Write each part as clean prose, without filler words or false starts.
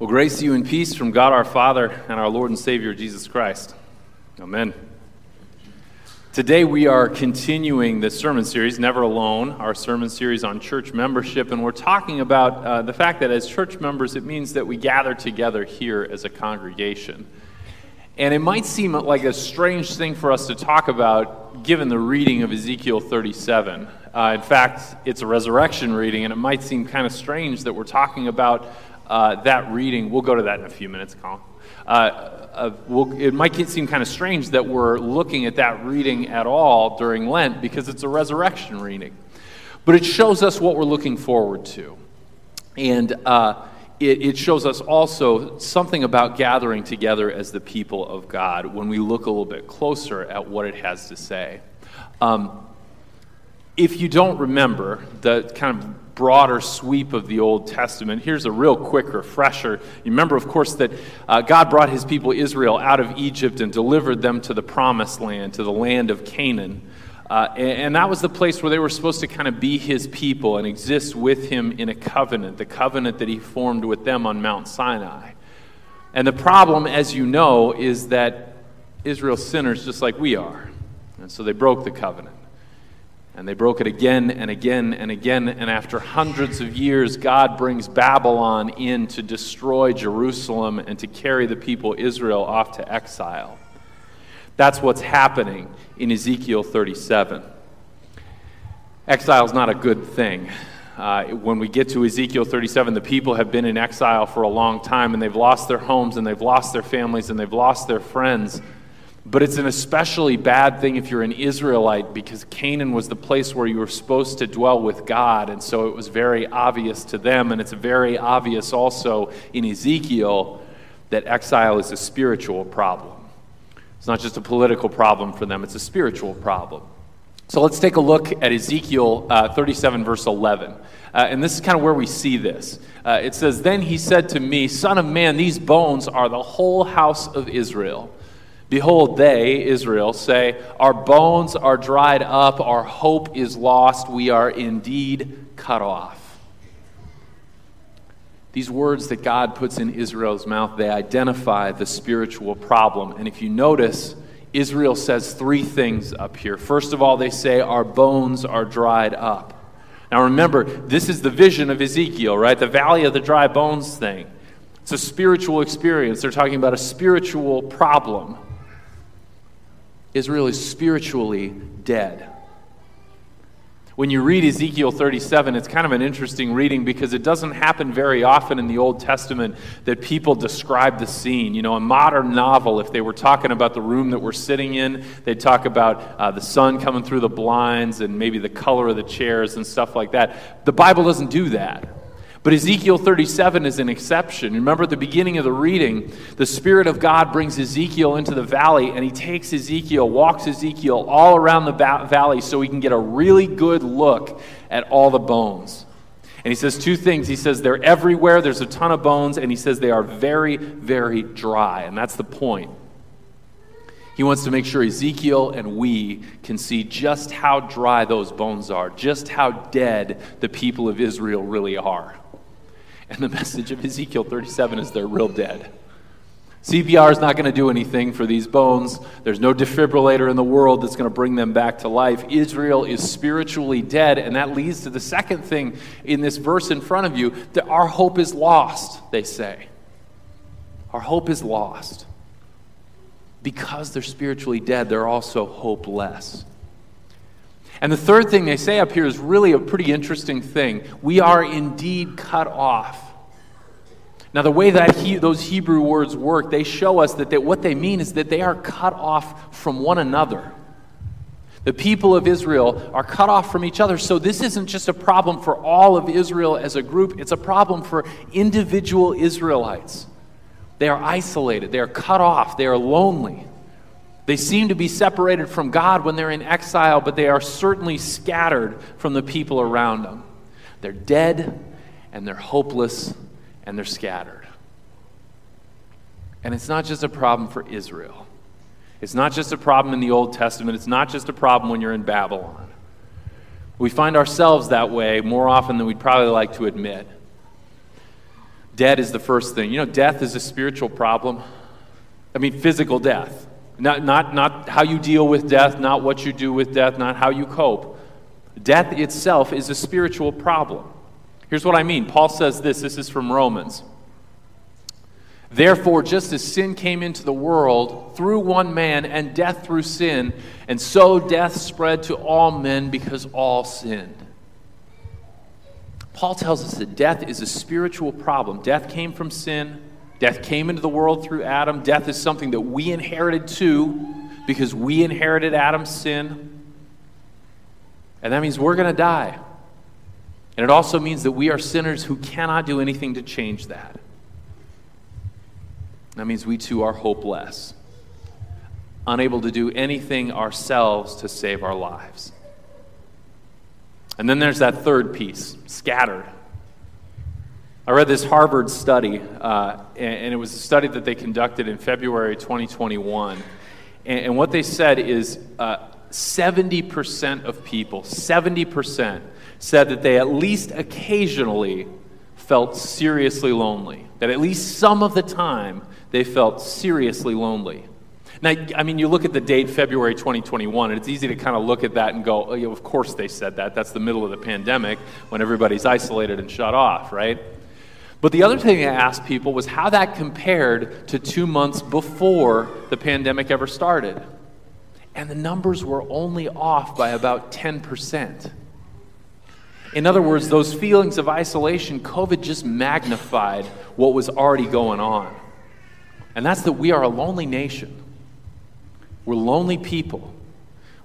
Well, grace to you and peace from God our Father and our Lord and Savior, Jesus Christ. Amen. Today we are continuing this sermon series, Never Alone, our sermon series on church membership, and we're talking about the fact that as church members, it means that we gather together here as a congregation. And it might seem like a strange thing for us to talk about given the reading of Ezekiel 37. In fact, it's a resurrection reading, and it might seem kind of strange that we're talking about that reading. We'll go to that in a few minutes, Colin. It might seem kind of strange that we're looking at that reading at all during Lent because it's a resurrection reading. But it shows us what we're looking forward to. And it shows us also something about gathering together as the people of God when we look a little bit closer at what it has to say. If you don't remember the kind of broader sweep of the Old Testament, here's a real quick refresher. You remember, of course, that God brought his people Israel out of Egypt and delivered them to the Promised Land, to the land of Canaan. And that was the place where they were supposed to kind of be his people and exist with him in a covenant, the covenant that he formed with them on Mount Sinai. And the problem, as you know, is that Israel's sinners just like we are. And so they broke the covenant. And they broke it again and again and again, and after hundreds of years, God brings Babylon in to destroy Jerusalem and to carry the people Israel off to exile. That's what's happening in Ezekiel 37. Exile is not a good thing. When we get to Ezekiel 37, the people have been in exile for a long time, and they've lost their homes, and they've lost their families, and they've lost their friends. But it's an especially bad thing if you're an Israelite, because Canaan was the place where you were supposed to dwell with God, and so it was very obvious to them, and it's very obvious also in Ezekiel that exile is a spiritual problem. It's not just a political problem for them, it's a spiritual problem. So let's take a look at Ezekiel 37, verse 11. And this is kind of where we see this. It says, "Then he said to me, 'Son of man, these bones are the whole house of Israel. Behold, they,' Israel, 'say, our bones are dried up, our hope is lost, we are indeed cut off.'" These words that God puts in Israel's mouth, they identify the spiritual problem. And if you notice, Israel says three things up here. First of all, they say, "Our bones are dried up." Now remember, this is the vision of Ezekiel, right? The valley of the dry bones thing. It's a spiritual experience. They're talking about a spiritual problem. Israel is spiritually dead. When you read Ezekiel 37, it's kind of an interesting reading because it doesn't happen very often in the Old Testament that people describe the scene. You know, a modern novel, if they were talking about the room that we're sitting in, they'd talk about the sun coming through the blinds and maybe the color of the chairs and stuff like that. The Bible doesn't do that. But Ezekiel 37 is an exception. Remember at the beginning of the reading, the Spirit of God brings Ezekiel into the valley, and he takes Ezekiel, walks Ezekiel all around the valley so he can get a really good look at all the bones. And he says two things. He says they're everywhere, there's a ton of bones, and he says they are very, very dry. And that's the point. He wants to make sure Ezekiel and we can see just how dry those bones are, just how dead the people of Israel really are. And the message of Ezekiel 37 is they're real dead. CPR is not going to do anything for these bones. There's no defibrillator in the world that's going to bring them back to life. Israel is spiritually dead, and that leads to the second thing in this verse in front of you, that our hope is lost, they say. Our hope is lost. Because they're spiritually dead, they're also hopeless. And the third thing they say up here is really a pretty interesting thing. We are indeed cut off. Now, the way that those Hebrew words work, they show us that what they mean is that they are cut off from one another. The people of Israel are cut off from each other. So this isn't just a problem for all of Israel as a group. It's a problem for individual Israelites. They are isolated. They are cut off. They are lonely. They seem to be separated from God when they're in exile, but they are certainly scattered from the people around them. They're dead, and they're hopeless, and they're scattered. And it's not just a problem for Israel. It's not just a problem in the Old Testament. It's not just a problem when you're in Babylon. We find ourselves that way more often than we'd probably like to admit. Dead is the first thing. You know, death is a spiritual problem. I mean, physical death. Not how you deal with death, not what you do with death, not how you cope. Death itself is a spiritual problem. Here's what I mean. Paul says this. This is from Romans. Therefore, just as sin came into the world through one man, and death through sin, and so death spread to all men because all sinned. Paul tells us that death is a spiritual problem. Death came from sin. Death came into the world through Adam. Death is something that we inherited too, because we inherited Adam's sin. And that means we're going to die. And it also means that we are sinners who cannot do anything to change that. That means we too are hopeless, unable to do anything ourselves to save our lives. And then there's that third piece, scattered. I read this Harvard study, and it was a study that they conducted in February 2021. And what they said is 70% of people, 70% said that they at least occasionally felt seriously lonely, that at least some of the time they felt seriously lonely. Now, I mean, you look at the date, February 2021, and it's easy to kind of look at that and go, oh, yeah, of course they said that. That's the middle of the pandemic when everybody's isolated and shut off, right? But the other thing I asked people was how that compared to 2 months before the pandemic ever started. And the numbers were only off by about 10%. In other words, those feelings of isolation, COVID just magnified what was already going on. And that's that we are a lonely nation. We're lonely people.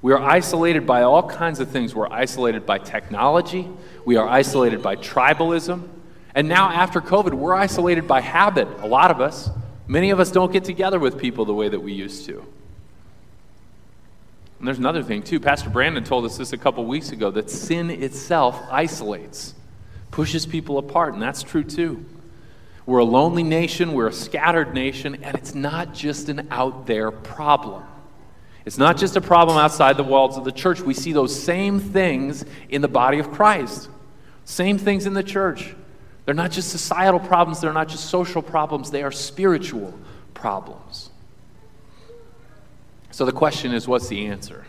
We are isolated by all kinds of things. We're isolated by technology. We are isolated by tribalism. And now after COVID, we're isolated by habit, a lot of us. Many of us don't get together with people the way that we used to. And there's another thing, too. Pastor Brandon told us this a couple weeks ago, that sin itself isolates, pushes people apart, and that's true, too. We're a lonely nation, we're a scattered nation, and it's not just an out there problem. It's not just a problem outside the walls of the church. We see those same things in the body of Christ. Same things in the church. They're not just societal problems, they're not just social problems, they are spiritual problems. So the question is, what's the answer?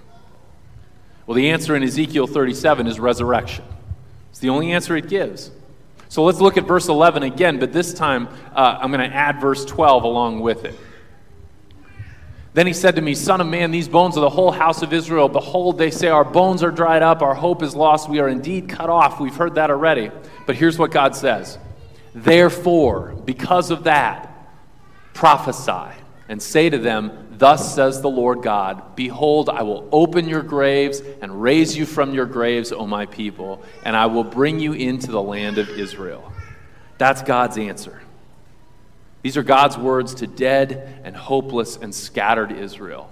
Well, the answer in Ezekiel 37 is resurrection. It's the only answer it gives. So let's look at verse 11 again, but this time I'm going to add verse 12 along with it. Then he said to me, Son of man, these bones are the whole house of Israel. Behold, they say, our bones are dried up, our hope is lost, we are indeed cut off. We've heard that already. But here's what God says. Therefore, because of that, prophesy and say to them, Thus says the Lord God, Behold, I will open your graves and raise you from your graves, O my people, and I will bring you into the land of Israel. That's God's answer. These are God's words to dead and hopeless and scattered Israel.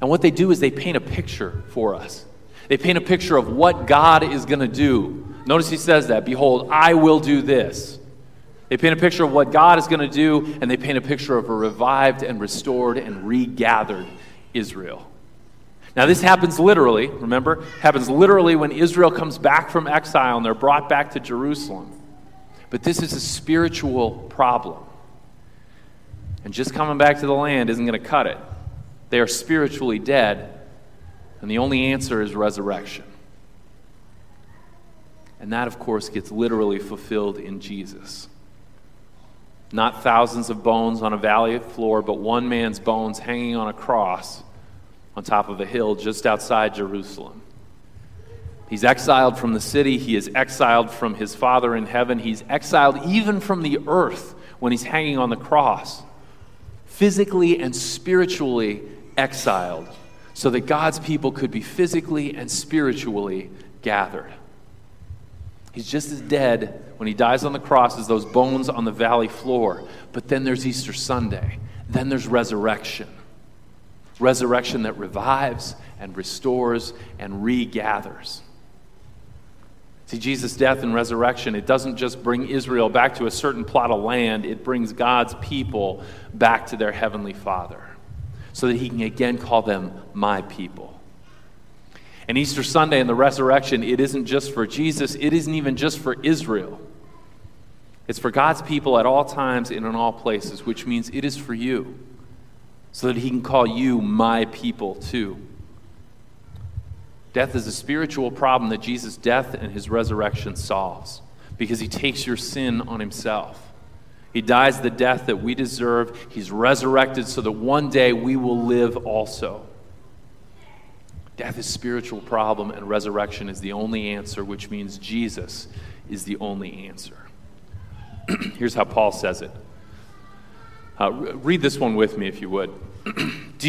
And what they do is they paint a picture for us. They paint a picture of what God is going to do. Notice he says that, Behold, I will do this. They paint a picture of what God is going to do, and they paint a picture of a revived and restored and regathered Israel. Now, this happens literally, remember? Happens literally when Israel comes back from exile and they're brought back to Jerusalem. But this is a spiritual problem. And just coming back to the land isn't going to cut it. They are spiritually dead, and the only answer is resurrection. And that, of course, gets literally fulfilled in Jesus. Not thousands of bones on a valley floor, but one man's bones hanging on a cross on top of a hill just outside Jerusalem. He's exiled from the city. He is exiled from his Father in heaven. He's exiled even from the earth when he's hanging on the cross. Physically and spiritually exiled so that God's people could be physically and spiritually gathered. He's just as dead when he dies on the cross as those bones on the valley floor. But then there's Easter Sunday. Then there's resurrection. Resurrection that revives and restores and regathers. See, Jesus' death and resurrection, it doesn't just bring Israel back to a certain plot of land. It brings God's people back to their heavenly Father so that he can again call them my people. And Easter Sunday and the resurrection, it isn't just for Jesus. It isn't even just for Israel. It's for God's people at all times and in all places, which means it is for you, so that he can call you my people too. Death is a spiritual problem that Jesus' death and his resurrection solves, because he takes your sin on himself. He dies the death that we deserve. He's resurrected so that one day we will live also. Death is a spiritual problem, and resurrection is the only answer, which means Jesus is the only answer. Here's how Paul says it. Read this one with me, if you would. Do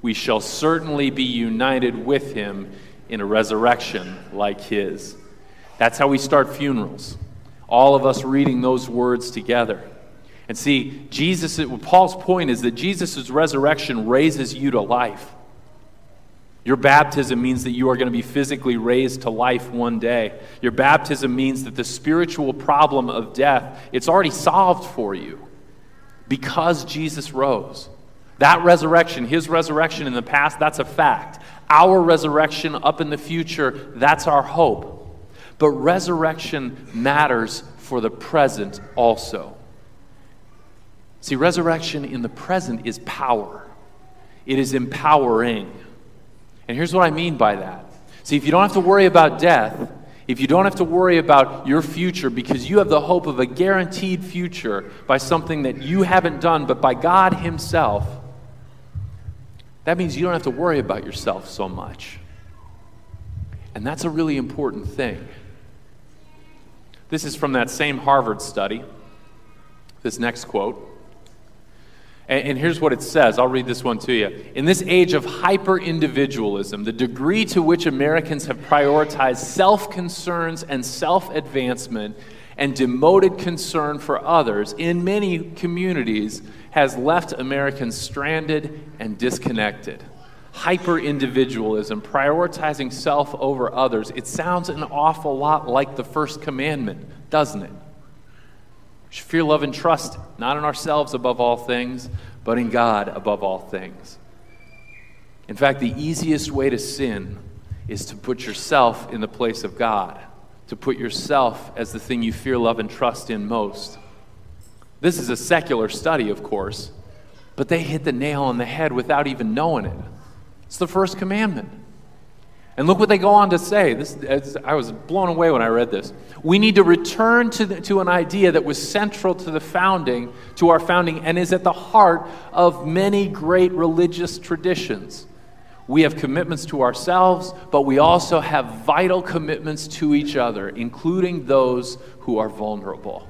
we shall certainly be united with him in a resurrection like his. That's how we start funerals. All of us reading those words together. And see, Paul's point is that Jesus' resurrection raises you to life. Your baptism means that you are going to be physically raised to life one day. Your baptism means that the spiritual problem of death, it's already solved for you because Jesus rose. That resurrection, his resurrection in the past, that's a fact. Our resurrection up in the future, that's our hope. But resurrection matters for the present also. See, resurrection in the present is power. It is empowering. And here's what I mean by that. See, if you don't have to worry about death, if you don't have to worry about your future, because you have the hope of a guaranteed future by something that you haven't done, but by God himself, that means you don't have to worry about yourself so much. And that's a really important thing. This is from that same Harvard study, this next quote. And here's what it says. I'll read this one to you. In this age of hyper-individualism, the degree to which Americans have prioritized self-concerns and self-advancement and demoted concern for others in many communities has left Americans stranded and disconnected. Hyper-individualism, prioritizing self over others, it sounds an awful lot like the first commandment, doesn't it? We should fear, love, and trust, not in ourselves above all things, but in God above all things. In fact, the easiest way to sin is to put yourself in the place of God, to put yourself as the thing you fear, love, and trust in most. This is a secular study, of course, but they hit the nail on the head without even knowing it. It's the first commandment. And look what they go on to say. I was blown away when I read this. We need to return to an idea that was central to our founding, and is at the heart of many great religious traditions. We have commitments to ourselves, but we also have vital commitments to each other, including those who are vulnerable.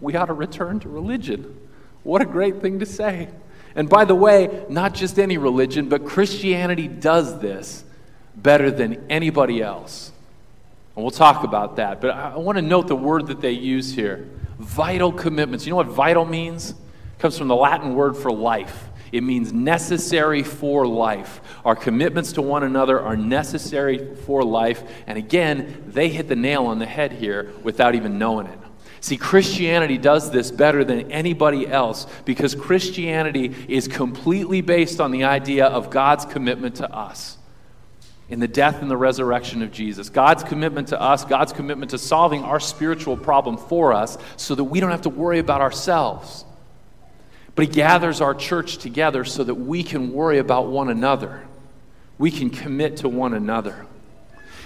We ought to return to religion. What a great thing to say. And by the way, not just any religion, but Christianity does this better than anybody else. And we'll talk about that. But I want to note the word that they use here, vital commitments. You know what vital means? It comes from the Latin word for life. It means necessary for life. Our commitments to one another are necessary for life. And again, they hit the nail on the head here without even knowing it. See, Christianity does this better than anybody else, because Christianity is completely based on the idea of God's commitment to us in the death and the resurrection of Jesus. God's commitment to us, God's commitment to solving our spiritual problem for us so that we don't have to worry about ourselves. But he gathers our church together so that we can worry about one another. We can commit to one another.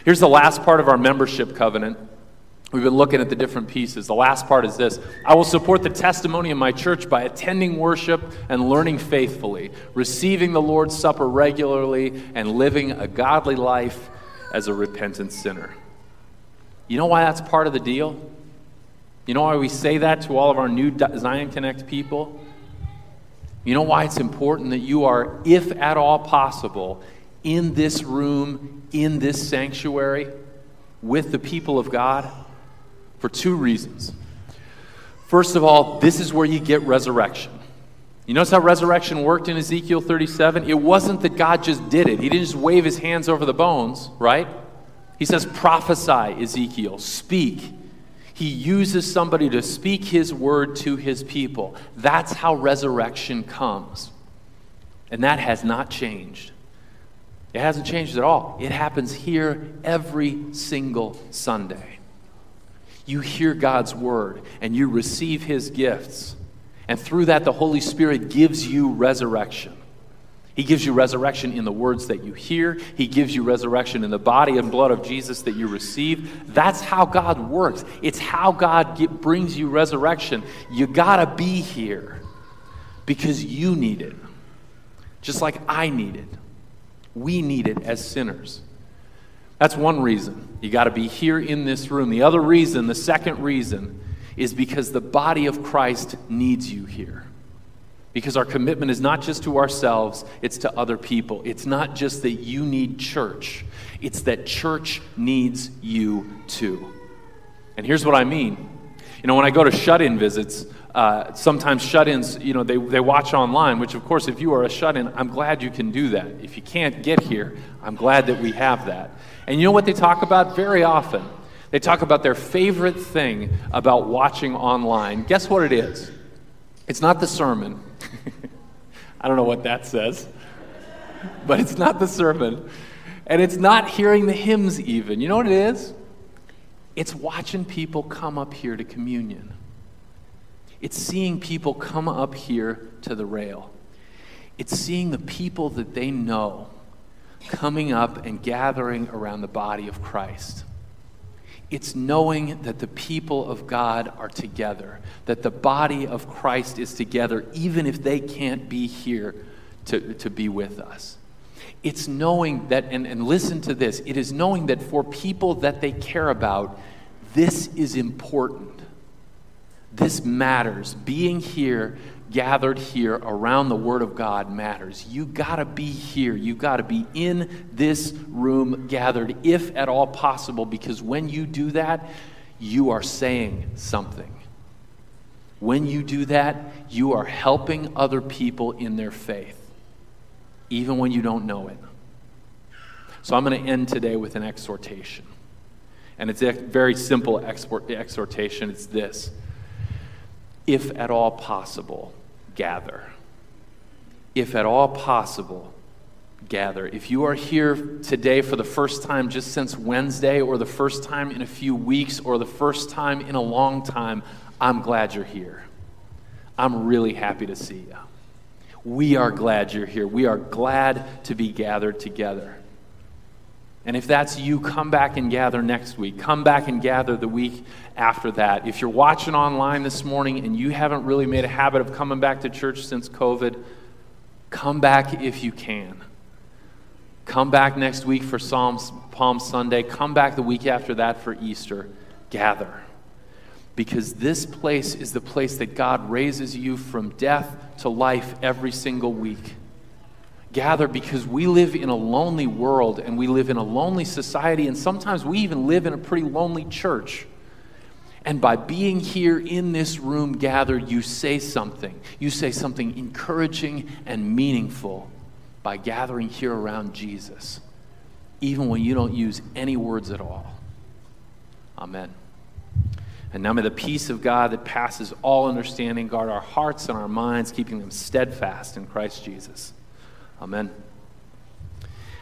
Here's the last part of our membership covenant. We've been looking at the different pieces. The last part is this. I will support the testimony of my church by attending worship and learning faithfully, receiving the Lord's Supper regularly, and living a godly life as a repentant sinner. You know why that's part of the deal? You know why we say that to all of our new Zion Connect people? You know why it's important that you are, if at all possible, in this room, in this sanctuary, with the people of God? For two reasons. First of all, this is where you get resurrection. You notice how resurrection worked in Ezekiel 37? It wasn't that God just did it. He didn't just wave his hands over the bones, right? He says, prophesy, Ezekiel, speak. He uses somebody to speak his word to his people. That's how resurrection comes. And that has not changed. It hasn't changed at all. It happens here every single Sunday. You hear God's word and you receive his gifts. And through that, the Holy Spirit gives you resurrection. He gives you resurrection in the words that you hear. He gives you resurrection in the body and blood of Jesus that you receive. That's how God works. It's how God brings you resurrection. You gotta be here because you need it. Just like I need it. We need it as sinners. That's one reason. You gotta be here in this room. The other reason, the second reason, is because the body of Christ needs you here. Because our commitment is not just to ourselves, it's to other people. It's not just that you need church, it's that church needs you too. And here's what I mean. You know, when I go to shut-in visits, sometimes shut-ins, you know, they watch online, which of course, if you are a shut-in, I'm glad you can do that. If you can't get here, I'm glad that we have that. And you know what they talk about very often? They talk about their favorite thing about watching online. Guess what it is? It's not the sermon. I don't know what that says, but it's not the sermon. And it's not hearing the hymns even. You know what it is? It's watching people come up here to communion. It's seeing people come up here to the rail. It's seeing the people that they know coming up and gathering around the body of Christ. It's knowing that the people of God are together, that the body of Christ is together, even if they can't be here to be with us. It's knowing that, and listen to this, it is knowing that for people that they care about, this is important. This matters. Being here, gathered here around the Word of God matters. You gotta be here. You gotta be in this room gathered, if at all possible, because when you do that, you are saying something. When you do that, you are helping other people in their faith, even when you don't know it. So I'm going to end today with an exhortation. And it's a very simple exhortation. It's this. If at all possible, gather. If at all possible, gather. If you are here today for the first time just since Wednesday, or the first time in a few weeks, or the first time in a long time, I'm glad you're here. I'm really happy to see you. We are glad you're here. We are glad to be gathered together. And if that's you, come back and gather next week. Come back and gather the week after that. If you're watching online this morning and you haven't really made a habit of coming back to church since COVID, come back if you can. Come back next week for Palm Sunday. Come back the week after that for Easter. Gather. Because this place is the place that God raises you from death to life every single week. Gather, because we live in a lonely world and we live in a lonely society, and sometimes we even live in a pretty lonely church. And by being here in this room gathered, you say something. You say something encouraging and meaningful by gathering here around Jesus, even when you don't use any words at all. Amen. And now may the peace of God that passes all understanding guard our hearts and our minds, keeping them steadfast in Christ Jesus. Amen.